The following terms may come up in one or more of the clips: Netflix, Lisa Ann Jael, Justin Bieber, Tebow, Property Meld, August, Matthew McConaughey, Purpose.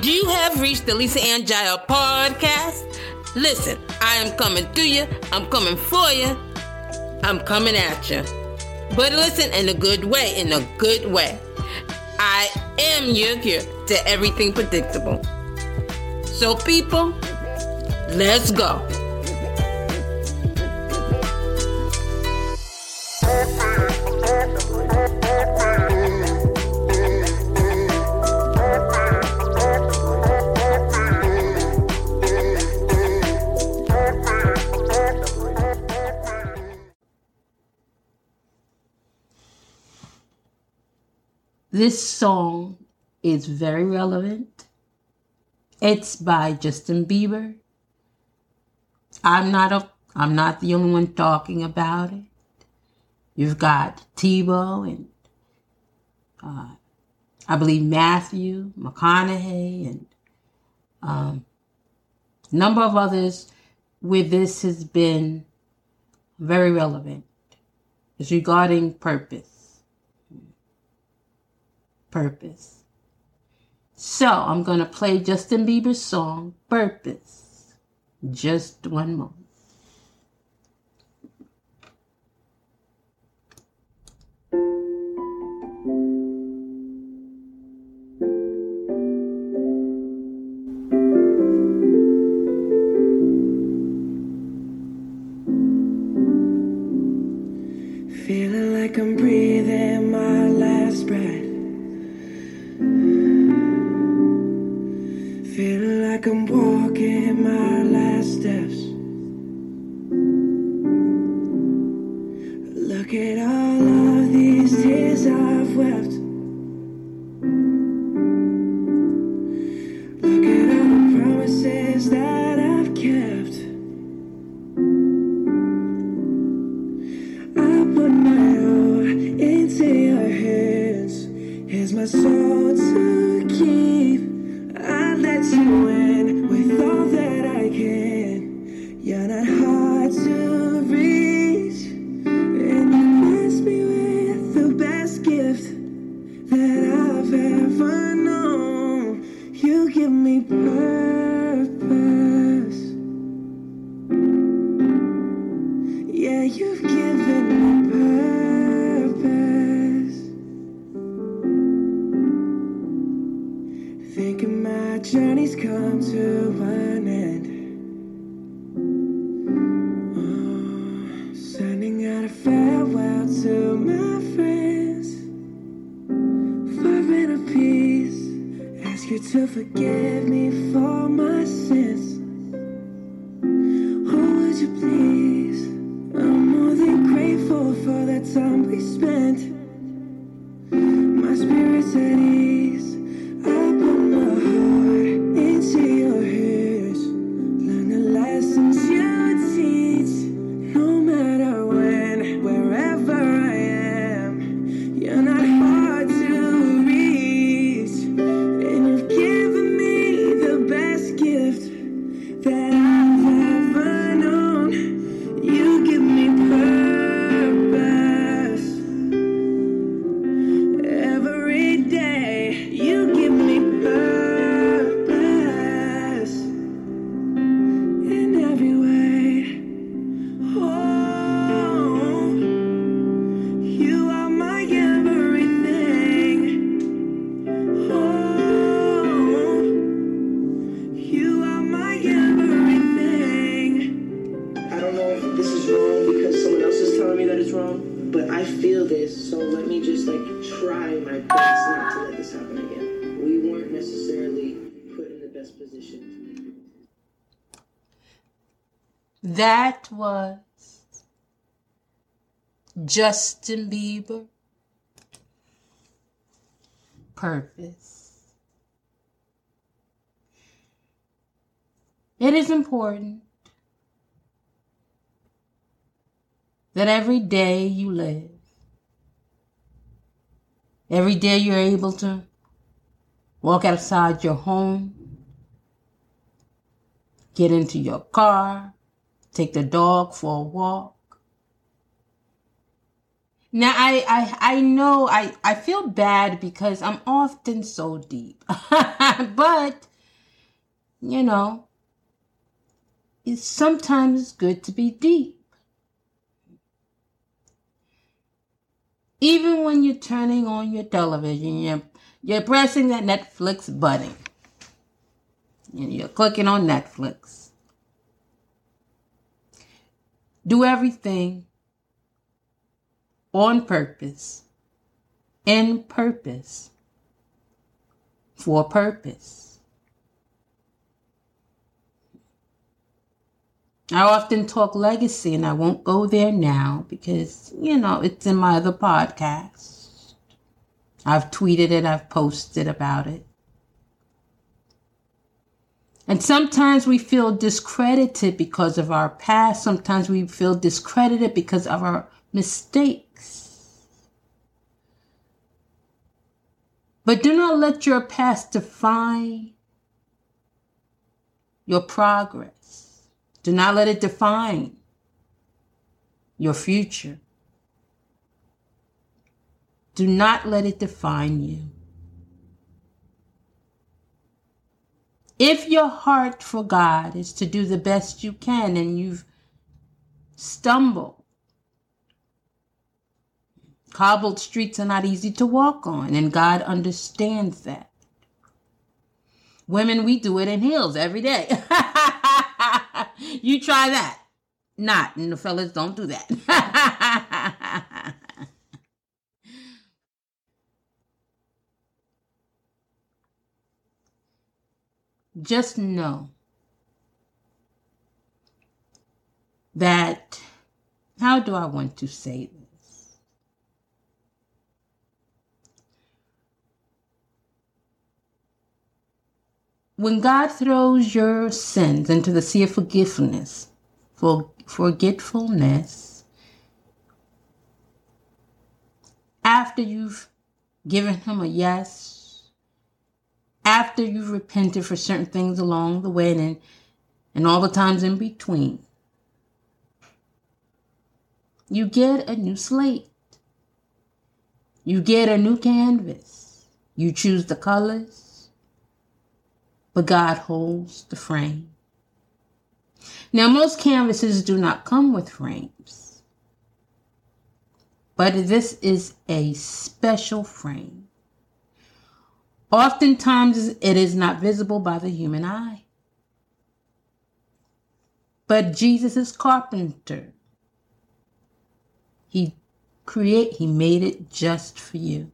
Do you have reached the Lisa Ann Jael podcast? Listen, I am coming to you. I'm coming for you. I'm coming at you. But listen in a good way, I am your cure to everything predictable. So people, let's go. This song is very relevant. It's by Justin Bieber. I'm not the only one talking about it. You've got Tebow and I believe Matthew McConaughey and a number of others where this has been very relevant. It's regarding purpose. Purpose. So I'm going to play Justin Bieber's song, Purpose. Just one moment. Feeling like I'm breathing my last breath. Feeling like I'm walking my last steps. Look at all of these tears I've wept. Look at all the promises that I've kept. I put my all into your hands. Here's my soul to keep. I let you in with all that I can. You're not hard to reach, and you bless me with the best gift that I've ever known. You give me purpose. Yeah, you've given me purpose. Thinking my journey's come to an end. Oh, sending out a farewell to my friends. Far in peace, ask you to forgive me for my sins. Oh, would you please? I'm more than grateful for that time we spent. My spirit's at ease. That was Justin Bieber, Purpose. It is important that every day you live, every day you're able to walk outside your home, get into your car, take the dog for a walk. Now, I know I feel bad because I'm often so deep. But, you know, it's sometimes good to be deep. Even when you're turning on your television, you're pressing that Netflix button. And you're clicking on Netflix. Do everything on purpose, in purpose, for purpose. I often talk legacy, and I won't go there now because, you know, it's in my other podcast. I've tweeted it, I've posted about it. And sometimes we feel discredited because of our past. Sometimes we feel discredited because of our mistakes. But do not let your past define your progress. Do not let it define your future. Do not let it define you. If your heart for God is to do the best you can and you've stumbled, cobbled streets are not easy to walk on, and God understands that. Women, we do it in heels every day. You try that. Not, and the fellas don't do that. Just know that, how do I want to say this? When God throws your sins into the sea of forgiveness, forgetfulness, after you've given him a yes, after you've repented for certain things along the way and all the times in between, you get a new slate. You get a new canvas. You choose the colors, but God holds the frame. Now, most canvases do not come with frames, but this is a special frame. Oftentimes, it is not visible by the human eye. But Jesus is carpenter. He made it just for you.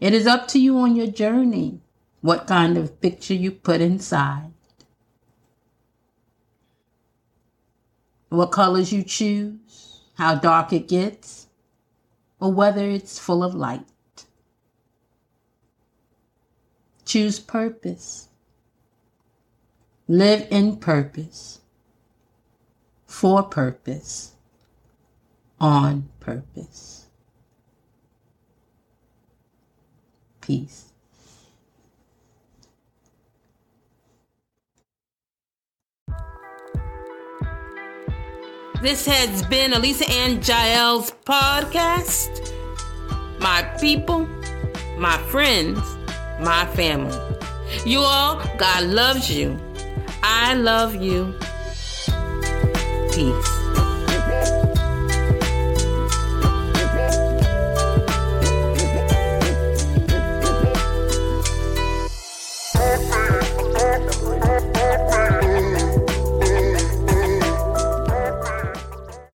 It is up to you on your journey what kind of picture you put inside, what colors you choose, how dark it gets, or whether it's full of light. Choose purpose. Live in purpose. For purpose. On purpose. Peace. This has been Lisa Ann Jael's podcast. My people, my friends, my family. You all, God loves you. I love you. Peace.